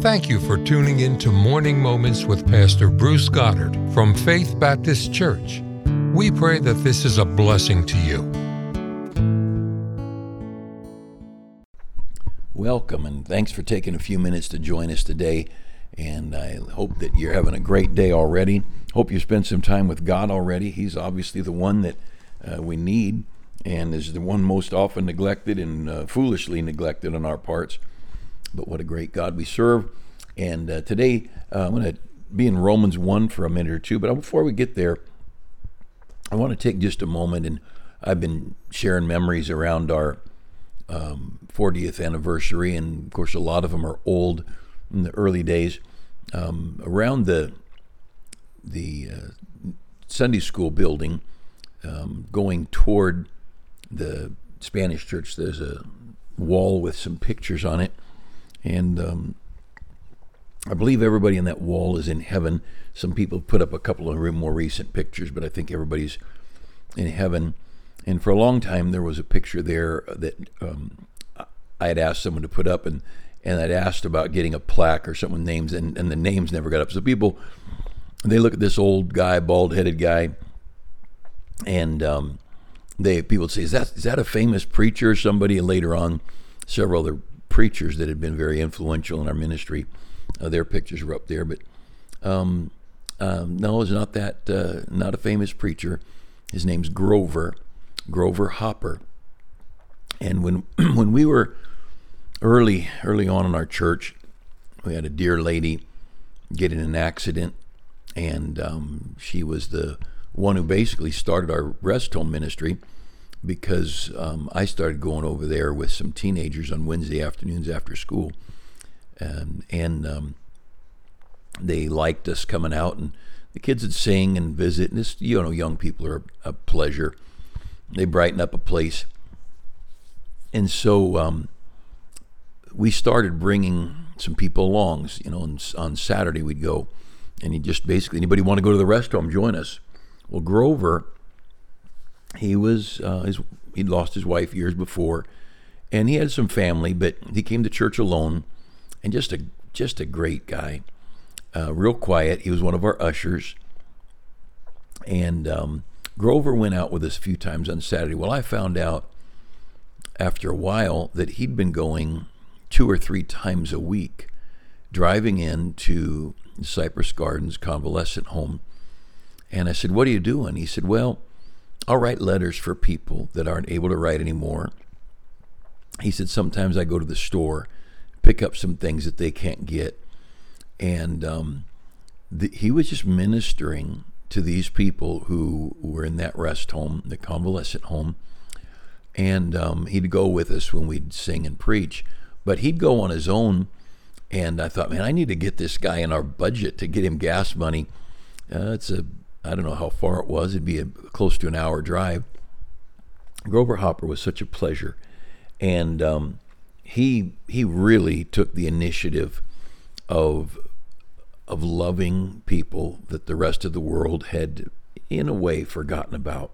Thank you for tuning in to Morning Moments with Pastor Bruce Goddard from Faith Baptist Church. We pray that this is a blessing to you. Welcome, and thanks for taking a few minutes to join us today. And I hope that you're having a great day already. Hope you spent some time with God already. He's obviously the one that we need, and is the one most often neglected and foolishly neglected on our parts. But what a great God we serve. And today I'm going to be in Romans 1 for a minute or two. But before we get there, I want to take just a moment. And I've been sharing memories around our 40th anniversary. And of course, a lot of them are old in the early days. Around the Sunday school building, going toward the Spanish church, there's a wall with some pictures on it. And I believe everybody in that wall is in heaven. Some people put up a couple of more recent pictures, but I think everybody's in heaven. And for a long time, there was a picture there that I had asked someone to put up, and I'd asked about getting a plaque or someone's names, and the names never got up. So people, they look at this old guy, bald-headed guy, and people say, is that a famous preacher or somebody? And later on, several other preachers that had been very influential in our ministry, their pictures were up there. But no, it's not that. Not a famous preacher. His name's Grover Hopper. And when we were early on in our church, we had a dear lady get in an accident, and she was the one who basically started our rest home ministry, because I started going over there with some teenagers on Wednesday afternoons after school, and they liked us coming out, and the kids would sing and visit, and this, young people are a pleasure. They brighten up a place. And so we started bringing some people along, and on Saturday we'd go, and you just basically, anybody want to go to the rest home, join us. Well, Grover, he'd lost his wife years before, and he had some family, but he came to church alone, and just a great guy, real quiet. He was one of our ushers, and Grover went out with us a few times on Saturday. Well, I found out after a while that he'd been going 2 or 3 times a week, driving in to Cypress Gardens Convalescent Home, and I said, "What are you doing?" He said, "Well, I'll write letters for people that aren't able to write anymore." He said, "Sometimes I go to the store, pick up some things that they can't get." And he was just ministering to these people who were in that rest home, the convalescent home. And he'd go with us when we'd sing and preach. But he'd go on his own. And I thought, man, I need to get this guy in our budget to get him gas money. I don't know how far it was. It'd be close to an hour drive. Grover Hopper was such a pleasure. And he really took the initiative of loving people that the rest of the world had, in a way, forgotten about.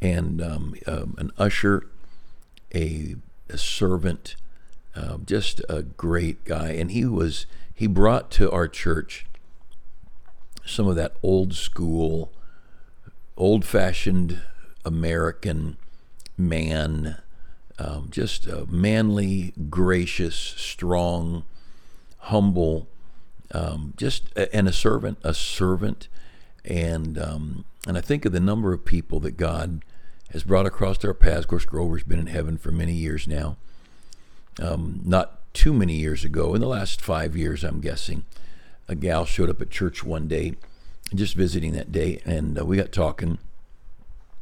And an usher, a servant, just a great guy. And he brought to our church some of that old school, old-fashioned American man, just a manly, gracious, strong, humble, and a servant. And I think of the number of people that God has brought across our paths. Of course, Grover's been in heaven for many years now. Not too many years ago, in the last 5 years, I'm guessing, a gal showed up at church one day, just visiting that day, and we got talking,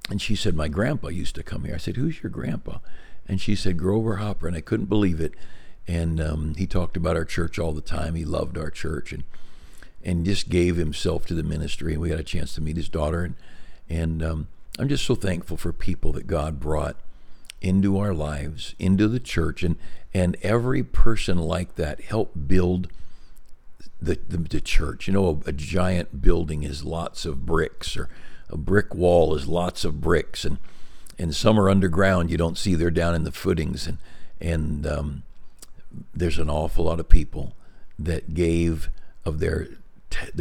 and she said, "My grandpa used to come here." I said, "Who's your grandpa?" And she said, "Grover Hopper," and I couldn't believe it. And he talked about our church all the time. He loved our church, and just gave himself to the ministry, and we had a chance to meet his daughter, and I'm just so thankful for people that God brought into our lives, into the church, and every person like that helped build the church. A giant building is lots of bricks, or a brick wall is lots of bricks, and some are underground. You don't see, they're down in the footings, and there's an awful lot of people that gave of their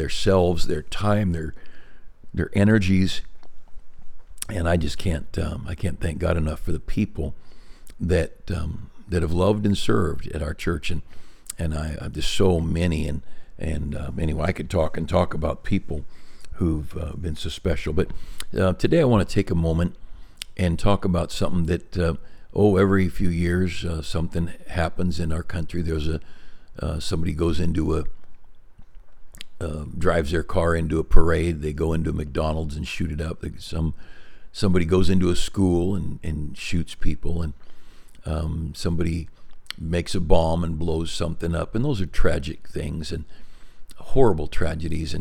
selves, their time, their energies. And I just can't thank God enough for the people that have loved and served at our church, and there's so many, and anyway, I could talk about people who've been so special. But today I want to take a moment and talk about something that every few years something happens in our country. There's a somebody goes into drives their car into a parade. They go into McDonald's and shoot it up. Somebody goes into a school and shoots people, and somebody makes a bomb and blows something up. And those are tragic things and horrible tragedies.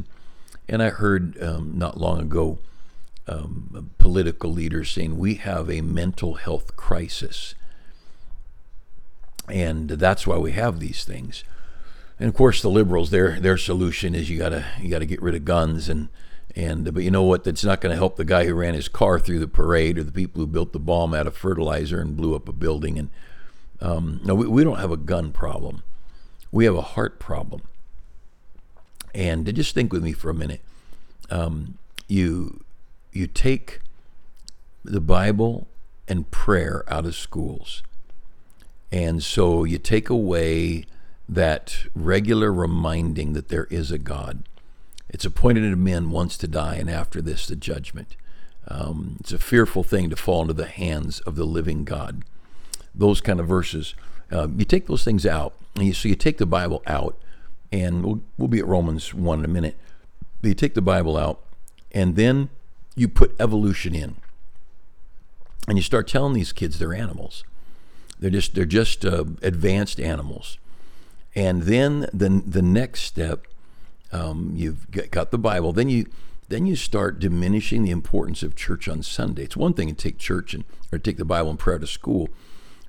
And I heard not long ago political leaders saying we have a mental health crisis, and that's why we have these things. And of course, the liberals, their solution is you gotta get rid of guns, but you know what? That's not going to help the guy who ran his car through the parade or the people who built the bomb out of fertilizer and blew up a building. And no, we don't have a gun problem. We have a heart problem. And just think with me for a minute. You take the Bible and prayer out of schools, and so you take away that regular reminding that there is a God. It's appointed unto men once to die, and after this the judgment. It's a fearful thing to fall into the hands of the living God. Those kind of verses, you take those things out, and you take the Bible out, and we'll be at Romans 1 in a minute. But you take the Bible out, and then you put evolution in, and you start telling these kids they're animals. They're just advanced animals. And then the next step, you've got the Bible. Then you start diminishing the importance of church on Sunday. It's one thing to take church or take the Bible and prayer to school,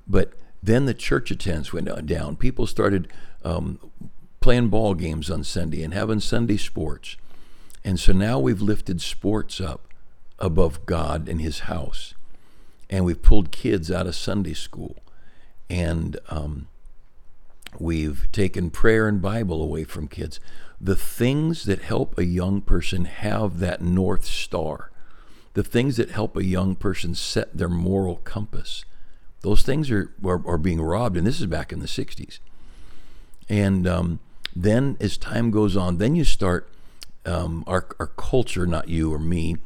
but then the church attendance went down. People started playing ball games on Sunday and having Sunday sports, and so now we've lifted sports up above God and His house, and we've pulled kids out of Sunday school, and we've taken prayer and Bible away from kids. The things that help a young person have that North Star, the things that help a young person set their moral compass, those things are being robbed. And this is back in the 60s. And then as time goes on, then you start, our culture, not you or me,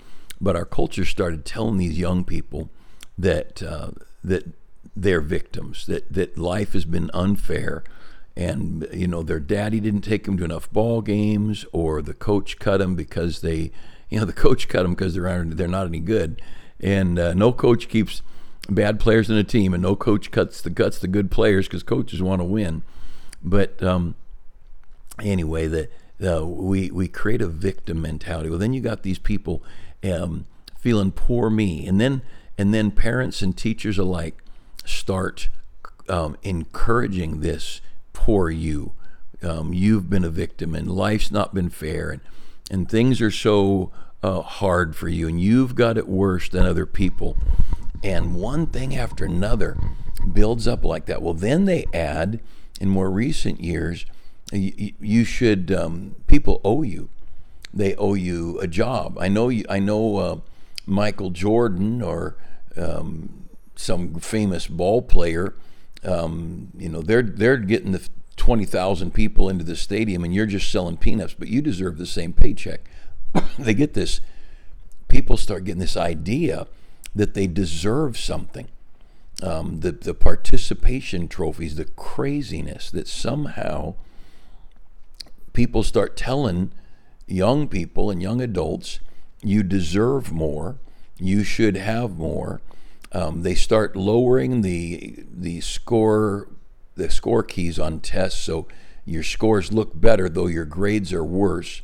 but our culture started telling these young people that they're victims, that life has been unfair. And, you know, their daddy didn't take them to enough ball games, or the coach cut them because they're not any good. And no coach keeps bad players in a team, and no coach cuts the good players, because coaches want to win. But anyway, we create a victim mentality. Well, then you got these people feeling poor me, and then parents and teachers alike start encouraging this. Poor you. You've been a victim, and life's not been fair, and things are so hard for you, and you've got it worse than other people. And one thing after another builds up like that. Well, then they add, in more recent years, you should, people owe you. They owe you a job. I know Michael Jordan, or some famous ball player. You know, they're getting the 20,000 people into the stadium, and you're just selling peanuts, but you deserve the same paycheck. They get this, people start getting this idea that they deserve something. The participation trophies, the craziness, that somehow people start telling young people and young adults, you deserve more, you should have more. They start lowering the score keys on tests, so your scores look better though your grades are worse.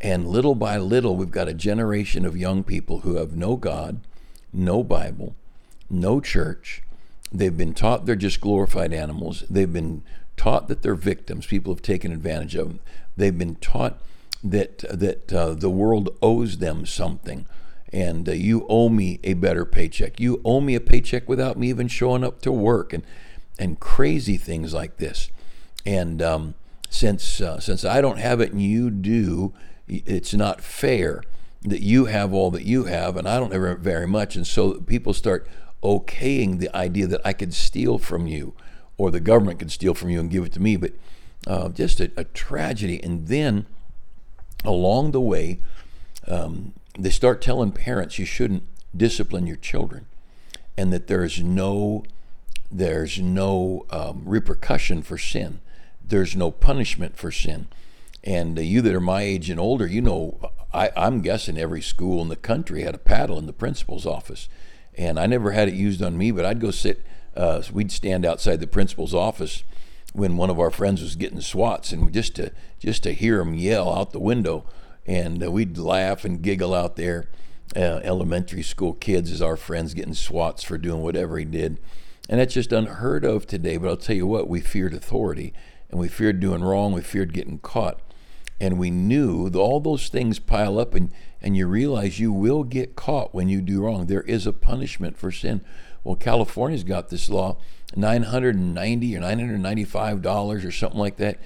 And little by little, we've got a generation of young people who have no God, no Bible, no church. They've been taught they're just glorified animals. They've been taught that they're victims. People have taken advantage of them. They've been taught that the world owes them something. And you owe me a better paycheck. You owe me a paycheck without me even showing up to work, and crazy things like this. And since I don't have it and you do, it's not fair that you have all that you have and I don't have very much. And so people start okaying the idea that I could steal from you, or the government could steal from you and give it to me. But just a tragedy. And then along the way, they start telling parents you shouldn't discipline your children, and that there's no repercussion for sin. There's no punishment for sin. And you that are my age and older, you know, I'm guessing every school in the country had a paddle in the principal's office. And I never had it used on me, but I'd go sit, we'd stand outside the principal's office when one of our friends was getting swats, and just to hear him yell out the window. And we'd laugh and giggle out there. Elementary school kids as our friends getting swats for doing whatever he did. And that's just unheard of today. But I'll tell you what, we feared authority, and we feared doing wrong. We feared getting caught. And we knew that all those things pile up, and you realize you will get caught when you do wrong. There is a punishment for sin. Well, California's got this law, $990 or $995 or something like that.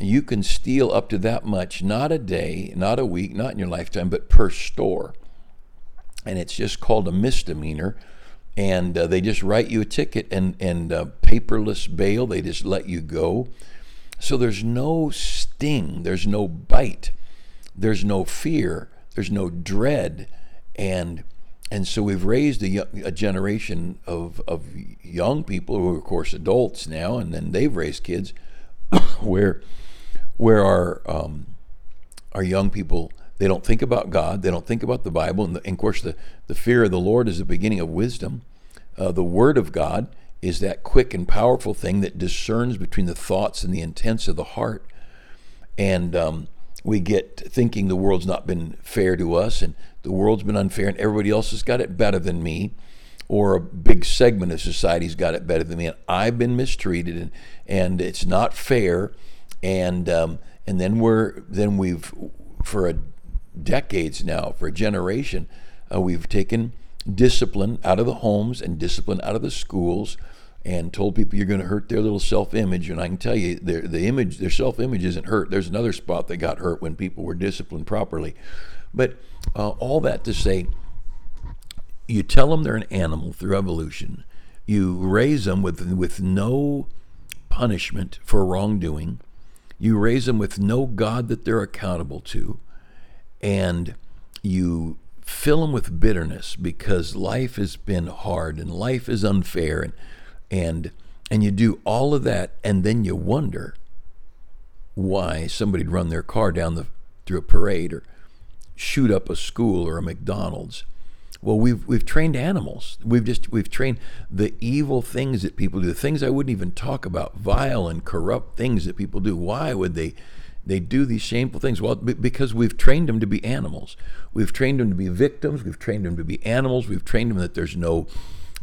You can steal up to that much, not a day, not a week, not in your lifetime, but per store. And it's just called a misdemeanor. And they just write you a ticket and paperless bail. They just let you go. So there's no sting. There's no bite. There's no fear. There's no dread. And so we've raised a generation of young people who are, of course, adults now, and then they've raised kids where our young people, they don't think about God. They don't think about the Bible. And of course, the fear of the Lord is the beginning of wisdom. The Word of God is that quick and powerful thing that discerns between the thoughts and the intents of the heart. And we get thinking the world's not been fair to us, and the world's been unfair, and everybody else has got it better than me, or a big segment of society's got it better than me, and I've been mistreated, and it's not fair. And then we've for a decades now, for a generation, we've taken discipline out of the homes and discipline out of the schools, and told people you're going to hurt their little self-image. And I can tell you, their self-image isn't hurt. There's another spot that got hurt when people were disciplined properly. But all that to say, you tell them they're an animal through evolution. You raise them with no punishment for wrongdoing. You raise them with no God that they're accountable to. And you fill them with bitterness because life has been hard and life is unfair, and you do all of that, and then you wonder why somebody'd run their car through a parade or shoot up a school or a McDonald's. Well, we've trained animals. We've trained the evil things that people do, the things I wouldn't even talk about, vile and corrupt things that people do. Why would they do these shameful things? Well, because we've trained them to be animals. We've trained them to be victims. We've trained them to be animals. We've trained them that there's no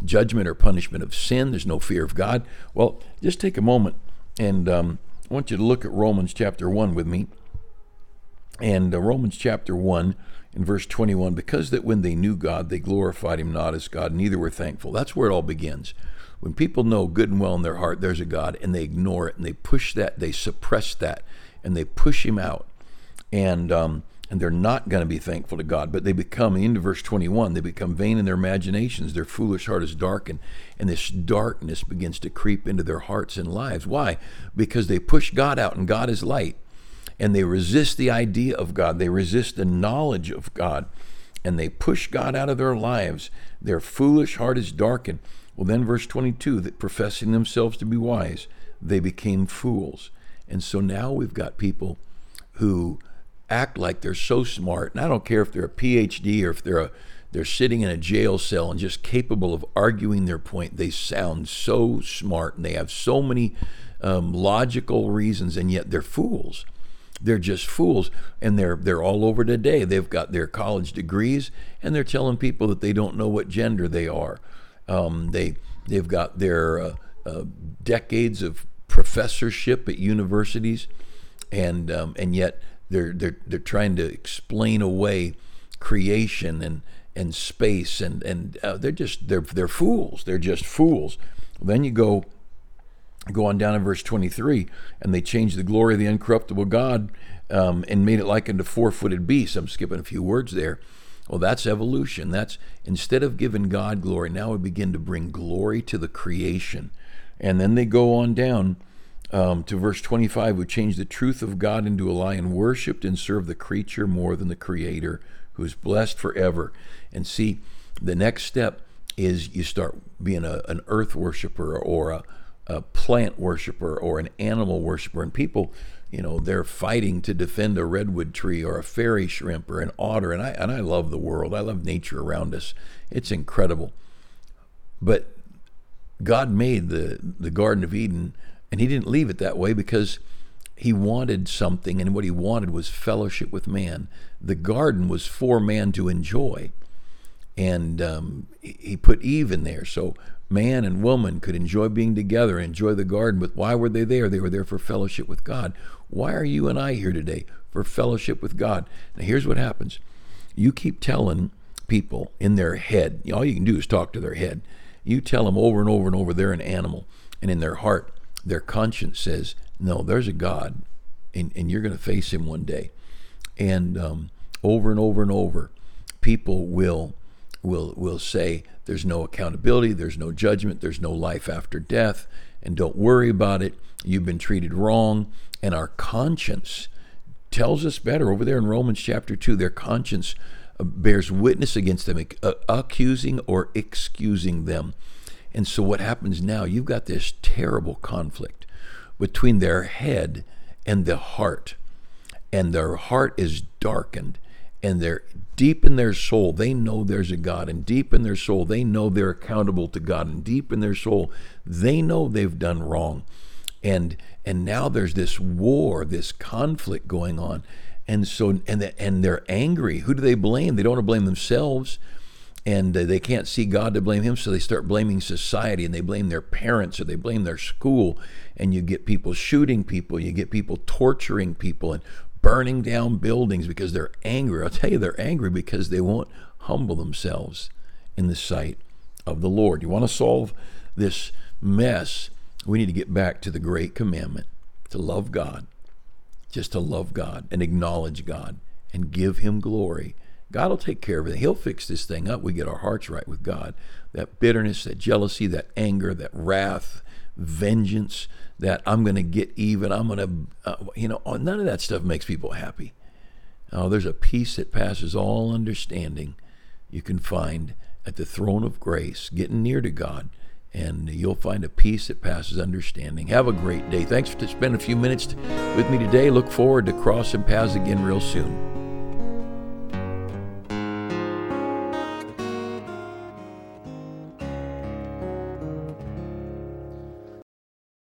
judgment or punishment of sin. There's no fear of God. Well, just take a moment, and I want you to look at Romans chapter 1 with me. And Romans chapter 1 in verse 21, because that when they knew God, they glorified him not as God, neither were thankful. That's where it all begins. When people know good and well in their heart there's a God, and they ignore it, and they push that, they suppress that, and they push him out, and they're not going to be thankful to God. But they become, into verse 21, they become vain in their imaginations. Their foolish heart is darkened, and this darkness begins to creep into their hearts and lives. Why? Because they push God out, and God is light. And they resist the idea of God. They resist the knowledge of God. And they push God out of their lives. Their foolish heart is darkened. Well, then verse 22, that professing themselves to be wise, they became fools. And so now we've got people who act like they're so smart. And I don't care if they're a PhD or if they're sitting in a jail cell and just capable of arguing their point. They sound so smart, and they have so many logical reasons, and yet they're fools. They're just fools, and they're all over today. They've got their college degrees, and they're telling people that they don't know what gender they are. They've got their decades of professorship at universities, and yet they're trying to explain away creation and space, and they're fools. They're just fools. Then you go Go on down in verse 23, and they changed the glory of the incorruptible God and made it like unto four-footed beasts. I'm skipping a few words there. Well, that's evolution. That's instead of giving God glory, now we begin to bring glory to the creation. And then they go on down to verse 25, who changed the truth of God into a lie and worshiped and served the creature more than the Creator, who is blessed forever. And see, the next step is you start being an earth worshiper or a plant worshiper or an animal worshiper. And people, you know, they're fighting to defend a redwood tree or a fairy shrimp or an otter. And I love the world. I love nature around us. It's incredible. But God made the Garden of Eden, and he didn't leave it that way because he wanted something, and what he wanted was fellowship with man. The garden was for man to enjoy, and he put Eve in there so man and woman could enjoy being together, enjoy the garden. But why were they there? They were there for fellowship with God. Why are you and I here today? For fellowship with God. Now here's what happens. You keep telling people in their head, all you can do is talk to their head. You tell them over and over and over they're an animal, and in their heart, their conscience says, no, there's a God, and you're going to face him one day. And over and over and over, people will say there's no accountability, there's no judgment, there's no life after death, and don't worry about it. You've been treated wrong. And our conscience tells us better. Over there in Romans chapter 2, their conscience bears witness against them, accusing or excusing them. And so what happens now, you've got this terrible conflict between their head and the heart. And their heart is darkened. And they're deep in their soul, they know there's a God. And deep in their soul, they know they're accountable to God. And deep in their soul, they know they've done wrong. And now there's this war, this conflict going on. And so and they're angry. Who do they blame? They don't want to blame themselves. And they can't see God to blame him, so they start blaming society, and they blame their parents, or they blame their school. And you get people shooting people, you get people torturing people, and burning down buildings because they're angry. I'll tell you, they're angry because they won't humble themselves in the sight of the Lord. You want to solve this mess, we need to get back to the great commandment, to love God, just to love God and acknowledge God and give him glory. God will take care of it. He'll fix this thing up. We get our hearts right with God. That bitterness, that jealousy, that anger, that wrath, vengeance, that I'm going to get even, I'm going to, none of that stuff makes people happy. Oh, there's a peace that passes all understanding you can find at the throne of grace, getting near to God, and you'll find a peace that passes understanding. Have a great day. Thanks for spending a few minutes with me today. Look forward to crossing paths again real soon.